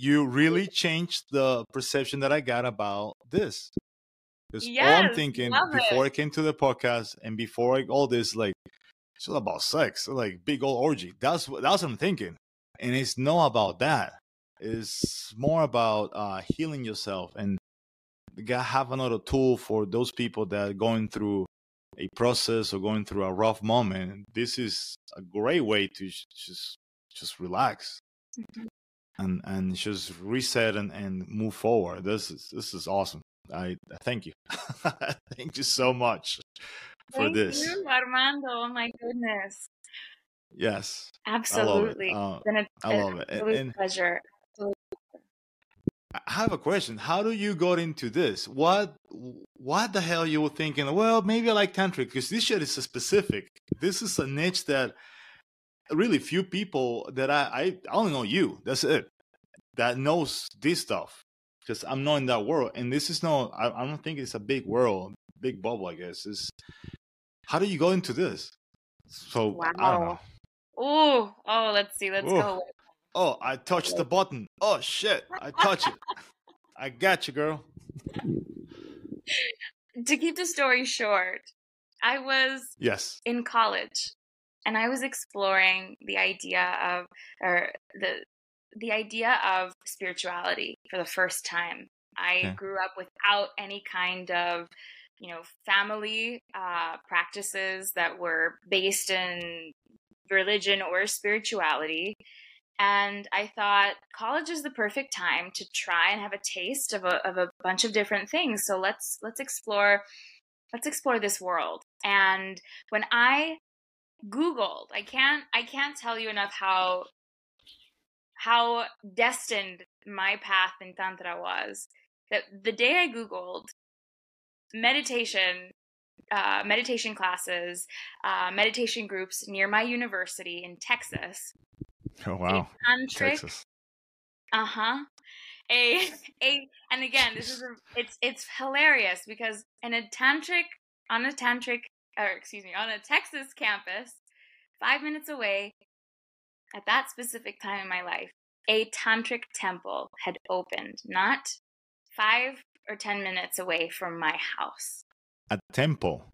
You really changed the perception that I got about this. Because all I'm thinking before I came to the podcast and before all this, like, it's all about sex, like big old orgy. That's what I'm thinking. And it's not about that. It's more about healing yourself and have another tool for those people that are going through a process or going through a rough moment. This is a great way to just relax and just reset and move forward. This is awesome. I thank you. Thank you so much. Thank you, Armando. Oh my goodness. Yes. Absolutely. I love it. Absolute pleasure. I have a question. How do you got into this? What the hell you were thinking? Well, maybe I like tantric, because this shit is specific. This is a niche that really few people that I only know you. That's it. That knows this stuff. Because I'm not in that world, and this is not. I don't think it's a big world, big bubble. I guess is. How do you go into this? So wow. I don't know. Oh, let's see. Let's go. Oh, I touched the button. Oh shit, I touched it. I got you, girl. To keep the story short, I was in college, and I was exploring the idea of spirituality for the first time. I grew up without any kind of, you know, family practices that were based in religion or spirituality. And I thought college is the perfect time to try and have a taste of a bunch of different things. So let's explore this world. And when I Googled, I can't tell you enough how destined my path in Tantra was, that the day I Googled meditation classes, meditation groups near my university in Texas. Oh, wow. Texas. Uh-huh. And again, this is, it's hilarious because on a Texas campus, 5 minutes away, at that specific time in my life, a tantric temple had opened, not 5 or 10 minutes away from my house. A temple?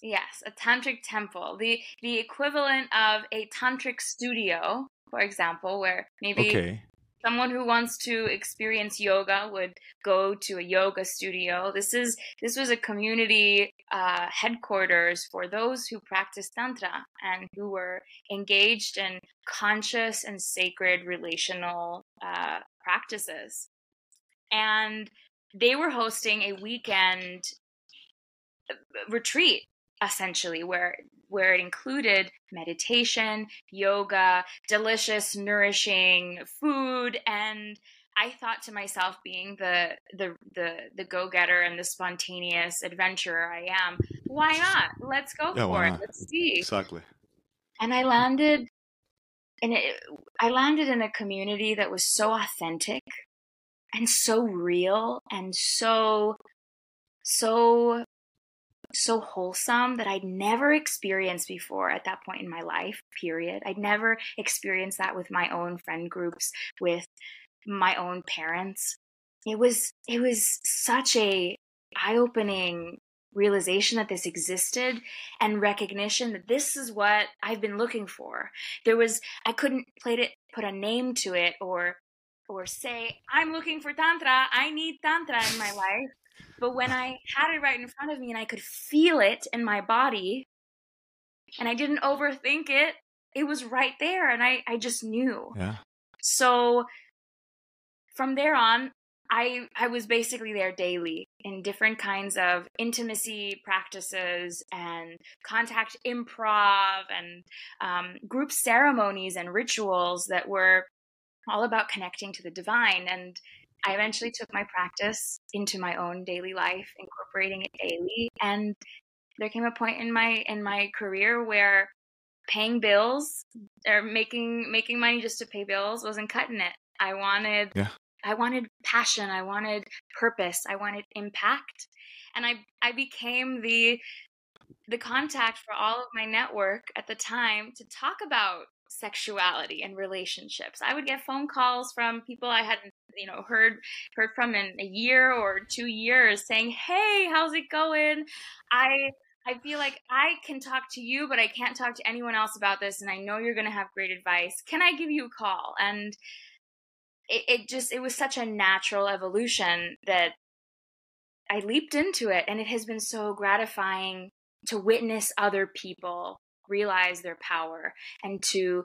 Yes, a tantric temple. The equivalent of a tantric studio, for example, where maybe someone who wants to experience yoga would go to a yoga studio. This was a community headquarters for those who practice Tantra and who were engaged in conscious and sacred relational practices. And they were hosting a weekend retreat, essentially, where it included meditation, yoga, delicious, nourishing food. And I thought to myself, being the go-getter and the spontaneous adventurer I am, why not? Let's go for it. Let's see. Exactly. And I landed in a community that was so authentic and so real and so wholesome that I'd never experienced before at that point in my life, period. I'd never experienced that with my own friend groups, with my own parents. It was such a eye-opening realization that this existed, and recognition that this is what I've been looking for. I couldn't put a name to it or say, I'm looking for Tantra, I need Tantra in my life. But when I had it right in front of me and I could feel it in my body and I didn't overthink it, it was right there. And I just knew. Yeah. So from there on, I was basically there daily in different kinds of intimacy practices and contact improv and group ceremonies and rituals that were all about connecting to the divine. And I eventually took my practice into my own daily life, incorporating it daily. And there came a point in my career where paying bills or making money just to pay bills wasn't cutting it. I wanted passion. I wanted purpose. I wanted impact. And I became the contact for all of my network at the time to talk about sexuality and relationships. I would get phone calls from people I hadn't, heard from in a year or 2 years saying, "Hey, how's it going? I feel like I can talk to you, but I can't talk to anyone else about this. And I know you're going to have great advice. Can I give you a call?" And it was such a natural evolution that I leaped into it. And it has been so gratifying to witness other people realize their power and to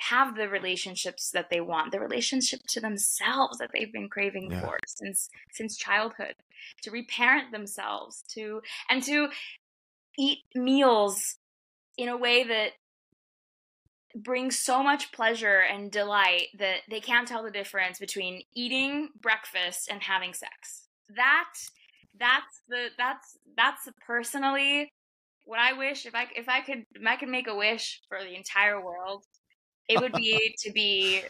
have the relationships that they want, the relationship to themselves that they've been craving for since childhood, to reparent themselves, to eat meals in a way that brings so much pleasure and delight that they can't tell the difference between eating breakfast and having sex. That's personally what I wish. If I could make a wish for the entire world, it would be to be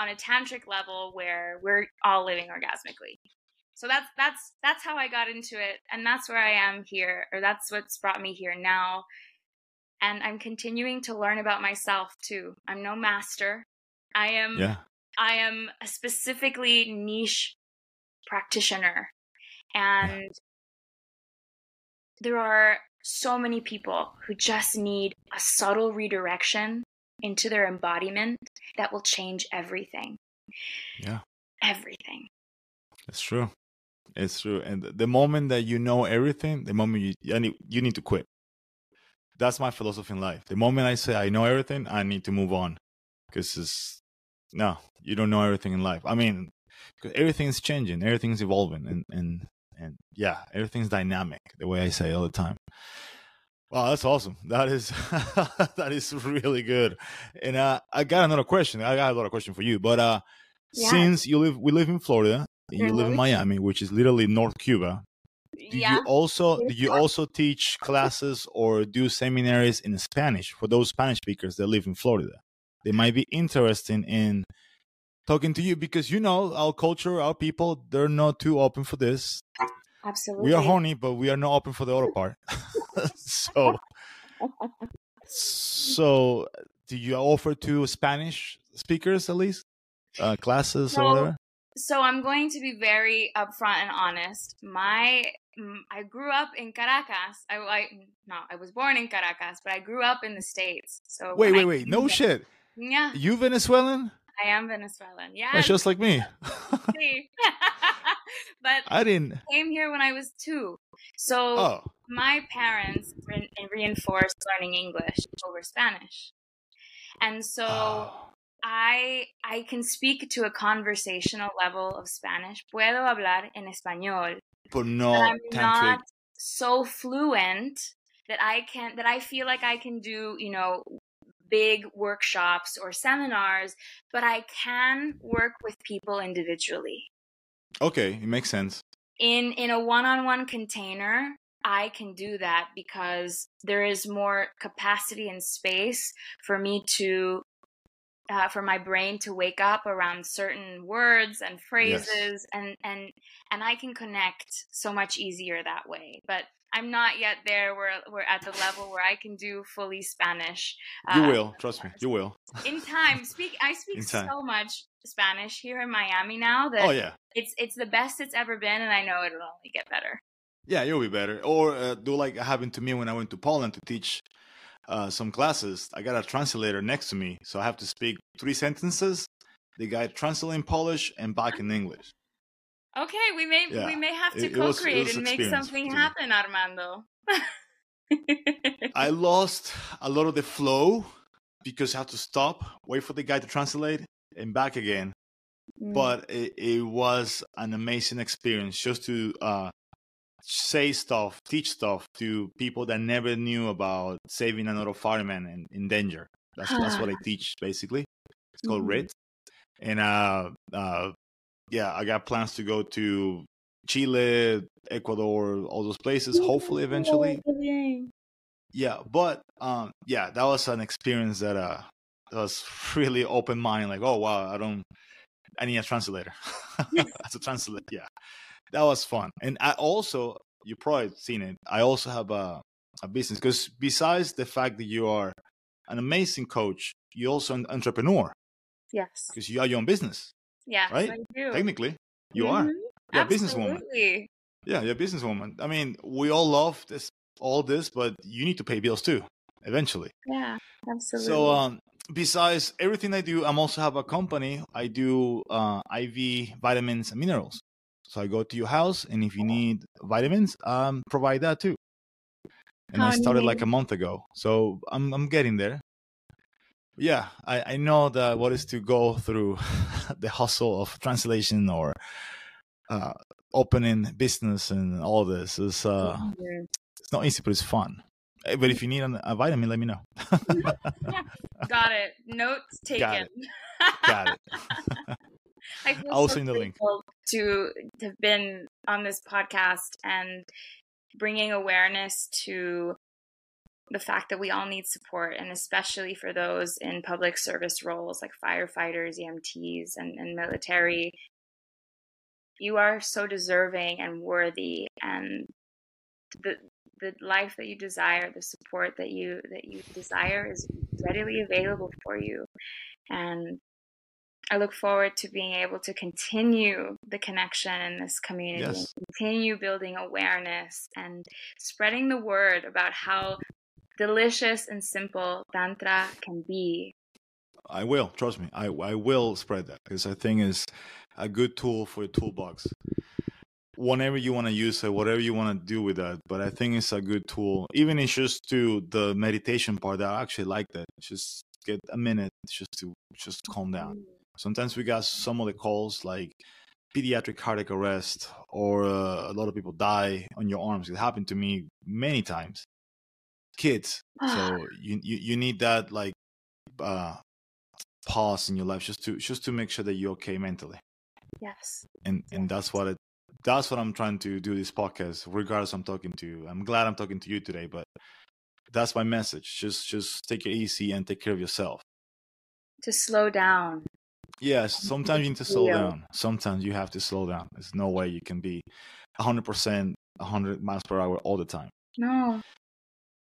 on a tantric level where we're all living orgasmically. So that's how I got into it, and that's where I am here, or that's what's brought me here now. And I'm continuing to learn about myself too. I'm no master. I am a specifically niche practitioner, and there are so many people who just need a subtle redirection into their embodiment that will change everything. Yeah. Everything. It's true. It's true. And the moment that you know everything, the moment you need to quit. That's my philosophy in life. The moment I say I know everything, I need to move on. Because you don't know everything in life. I mean, because everything's changing, everything's evolving, and everything's dynamic, the way I say all the time. Wow, that's awesome. That is that is really good. And I got another question. I got another question for you. But since we live in Florida, and you live in Miami, which is literally North Cuba. Do you also teach classes or do seminaries in Spanish for those Spanish speakers that live in Florida? They might be interested in talking to you because our culture, our people, they're not too open for this. Absolutely. We are horny, but we are not open for the other part. So do you offer to Spanish speakers at least classes or whatever? So I'm going to be very upfront and honest. I grew up in Caracas. I was born in Caracas, but I grew up in the States. So wait, no shit. Yeah. You Venezuelan? I am Venezuelan. Yeah. That's just like me. But I came here when I was 2. So my parents reinforced learning English over Spanish. And so I can speak to a conversational level of Spanish. Puedo hablar en español. But I'm not so fluent that I feel like I can do, big workshops or seminars, but I can work with people individually. Okay, it makes sense. In a one-on-one container, I can do that because there is more capacity and space for me to for my brain to wake up around certain words and phrases, and I can connect so much easier that way. But I'm not yet there. We're at the level where I can do fully Spanish. You will, trust me. You will. In time, I speak so much Spanish here in Miami now that it's the best it's ever been, and I know it'll only get better. Yeah, you'll be better. Or do like happened to me when I went to Poland to teach some classes. I got a translator next to me, so I have to speak 3 sentences. The guy translating Polish and back in English. Okay, we may have to co-create and make something happen, Armando. I lost a lot of the flow because I have to stop, wait for the guy to translate, and back again. But it was an amazing experience just to say stuff, teach stuff to people that never knew about saving another fireman in danger. That's what I teach, basically. It's called RIT. And yeah, I got plans to go to Chile, Ecuador, all those places, hopefully eventually. Yeah, but yeah, that was an experience that was really open-minded. Like, oh, wow, I need a translator. As a translator, yeah. That was fun. And I also, you've probably seen it, I also have a business. Because besides the fact that you are an amazing coach, you're also an entrepreneur. Yes. Because you are your own business. Yes, right? I do. Technically, you are. You're a businesswoman. Yeah, you're a businesswoman. I mean, we all love this, all this, but you need to pay bills too, eventually. Yeah, absolutely. So, besides everything I do, I also have a company. I do IV vitamins and minerals. So I go to your house, and if you need vitamins, provide that too. And I started like a month ago, so I'm getting there. But yeah, I know that what is to go through the hustle of translation or opening business and all this is it's not easy, but it's fun. But if you need a vitamin, let me know. Got it. Notes taken. Got it. I'll send the link. To have been on this podcast and bringing awareness to the fact that we all need support, and especially for those in public service roles like firefighters, EMTs, and military. You are so deserving and worthy, and the life that you desire, the support that you desire is readily available for you. And I look forward to being able to continue the connection in this community, yes, continue building awareness and spreading the word about how delicious and simple Tantra can be. I will, trust me. I will spread that, because I think it's a good tool for your toolbox. Whenever you want to use it, whatever you want to do with that, but I think it's a good tool. Even it's just to the meditation part, I actually like that. Just get a minute just to calm down. Sometimes we got some of the calls like pediatric cardiac arrest, or a lot of people die on your arms. It happened to me many times. Kids. So you need that like pause in your life just to make sure that you're okay mentally. Yes. And that's what I'm trying to do this podcast, regardless I'm talking to you. I'm glad I'm talking to you today, but that's my message. Just take it easy and take care of yourself. To slow down. Yes, sometimes you need to slow down. Sometimes you have to slow down. There's no way you can be 100%, 100 miles per hour all the time. No.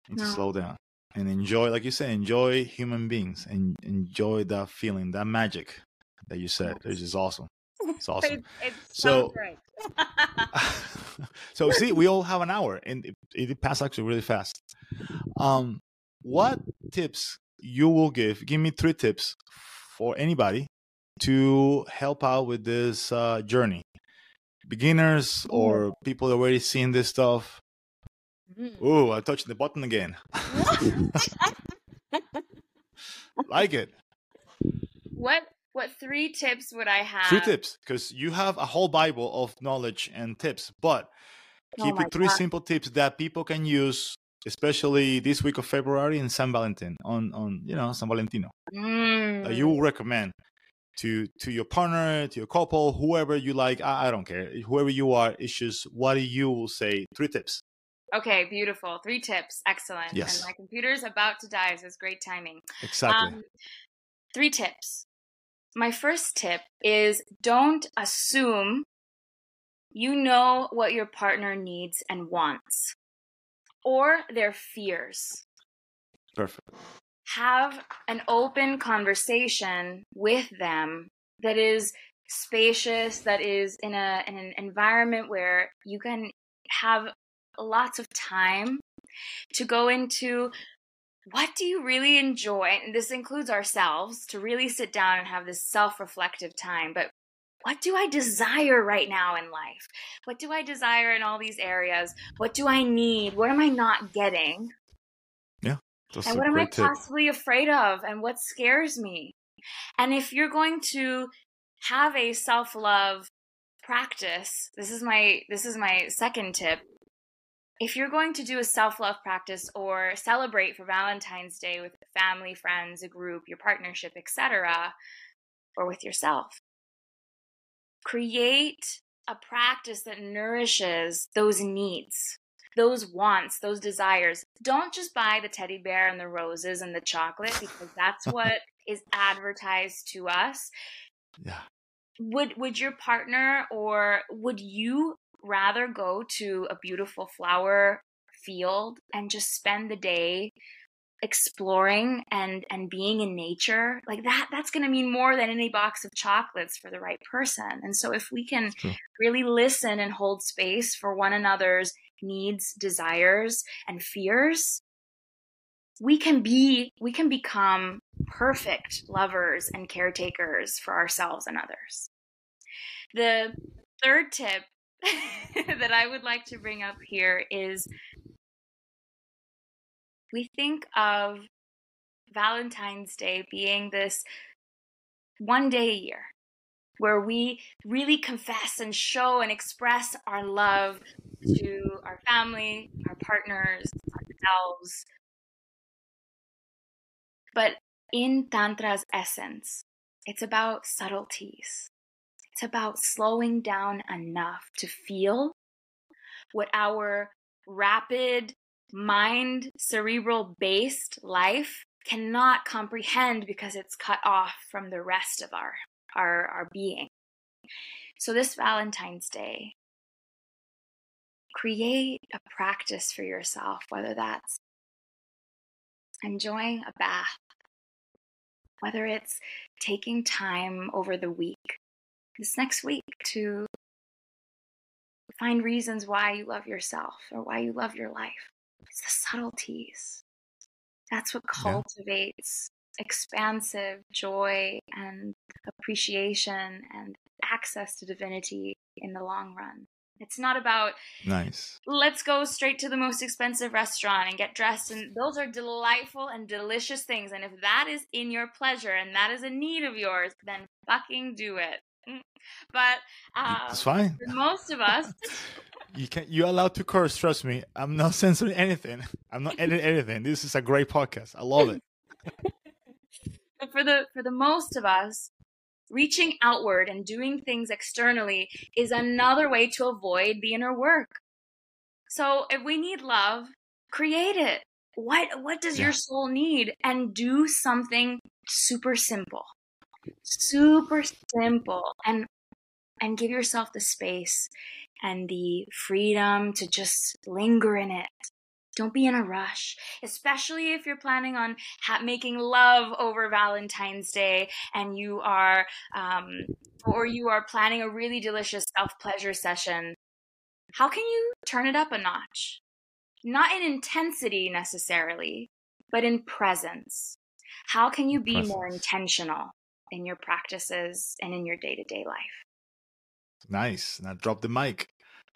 You need to slow down and enjoy, like you said, enjoy human beings and enjoy that feeling, that magic that you said. It's just awesome. It's awesome. It's so great. So see, we all have an hour, and it passed actually really fast. What tips you will give me 3 tips for anybody to help out with this journey, beginners or people that already seen this stuff. Oh, I touched the button again. Like it. What 3 tips would I have? 3 tips, because you have a whole Bible of knowledge and tips, but keep it 3 simple tips that people can use, especially this week of February in San Valentin, on San Valentino. That you will recommend to your partner, to your couple, whoever you like. I don't care. Whoever you are, it's just what you will say. 3 tips. Okay, beautiful. 3 tips. Excellent. Yes. And my computer's about to die, so it's great timing. Exactly. 3 tips. My first tip is, don't assume you know what your partner needs and wants or their fears. Perfect. Have an open conversation with them that is spacious, that is in an environment where you can have lots of time to go into, what do you really enjoy? And this includes ourselves, to really sit down and have this self-reflective time. But what do I desire right now in life? What do I desire in all these areas? What do I need? What am I not getting? Yeah. And what am I possibly afraid of? And what scares me? And if you're going to have a self-love practice, this is my second tip. If you're going to do a self-love practice or celebrate for Valentine's Day with family, friends, a group, your partnership, etc., or with yourself, create a practice that nourishes those needs, those wants, those desires. Don't just buy the teddy bear and the roses and the chocolate because that's what is advertised to us. Yeah. Would your partner or would you rather go to a beautiful flower field and just spend the day exploring and being in nature? Like that's going to mean more than any box of chocolates for the right person. And so if we can really listen and hold space for one another's needs, desires, and fears, we can become perfect lovers and caretakers for ourselves and others. The third tip that I would like to bring up here is we think of Valentine's Day being this one day a year where we really confess and show and express our love to our family, our partners, ourselves. But in Tantra's essence, it's about subtleties. It's about slowing down enough to feel what our rapid mind, cerebral-based life cannot comprehend because it's cut off from the rest of our being. So this Valentine's Day, create a practice for yourself, whether that's enjoying a bath, whether it's taking time over the week, this next week, to find reasons why you love yourself or why you love your life. It's the subtleties. That's what cultivates expansive joy and appreciation and access to divinity in the long run. It's not about, let's go straight to the most expensive restaurant and get dressed. And those are delightful and delicious things. And if that is in your pleasure and that is a need of yours, then fucking do it. But it's fine. For most of us, you're allowed to curse. Trust me, I'm not censoring anything. I'm not editing anything. This is a great podcast. I love it. But for the most of us, reaching outward and doing things externally is another way to avoid the inner work. So if we need love, create it. What does your soul need? And do something super simple, and give yourself the space and the freedom to just linger in it. Don't be in a rush, especially if you're planning on making love over Valentine's Day and you are, or you are planning a really delicious self-pleasure session. How can you turn it up a notch? Not in intensity necessarily, but in presence. How can you be more intentional in your practices and in your day-to-day life? Nice. Now drop the mic.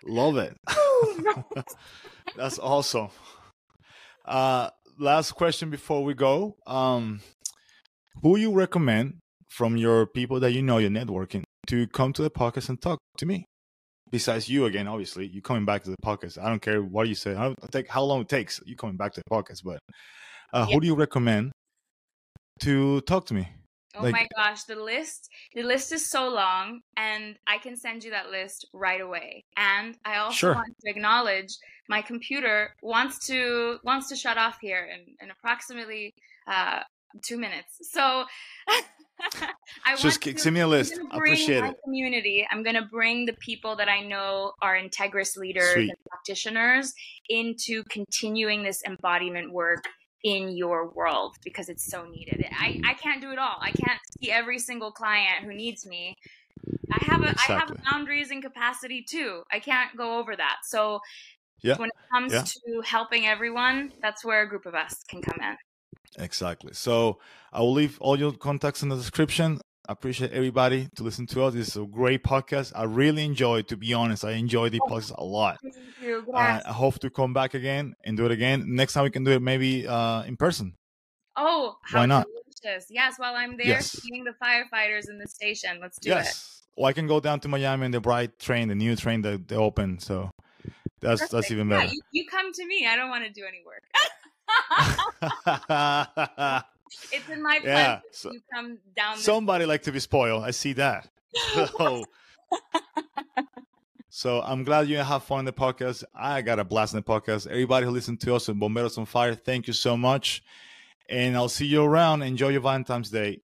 Love it. That's awesome. Last question before we go. Who you recommend from your people that you know, your networking, to come to the podcast and talk to me? Besides you, again, obviously, you coming back to the podcast. I don't care what you say. I don't take how long it takes. You coming back to the podcast, but who do you recommend to talk to me? Oh my gosh, the list is so long, and I can send you that list right away. And I also want to acknowledge my computer wants to shut off here in approximately 2 minutes. So send me a list. I appreciate it. Community. I'm going to bring the people that I know are integrist leaders and practitioners into continuing this embodiment work in your world, because it's so needed. I can't do it all. I can't see every single client who needs me. I have boundaries and capacity too. I can't go over that. So when it comes to helping everyone, that's where a group of us can come in. Exactly. So I will leave all your contacts in the description. I appreciate everybody to listen to us. This is a great podcast. I really enjoy it, to be honest. I enjoy the podcast a lot. I hope to come back again and do it again. Next time we can do it maybe in person. Oh, how Why not? justice. Yes, while I'm there, seeing the firefighters in the station. Let's do it. Yes. Well, I can go down to Miami and the bright train, the new train that they open. So that's perfect. That's even better. Yeah, you come to me. I don't want to do any work. It's in my plan. So, you come down. Somebody like to be spoiled. I see that. So I'm glad you have fun in the podcast. I got a blast in the podcast. Everybody who listened to us on Bomberos on Fire, thank you so much. And I'll see you around. Enjoy your Valentine's Day.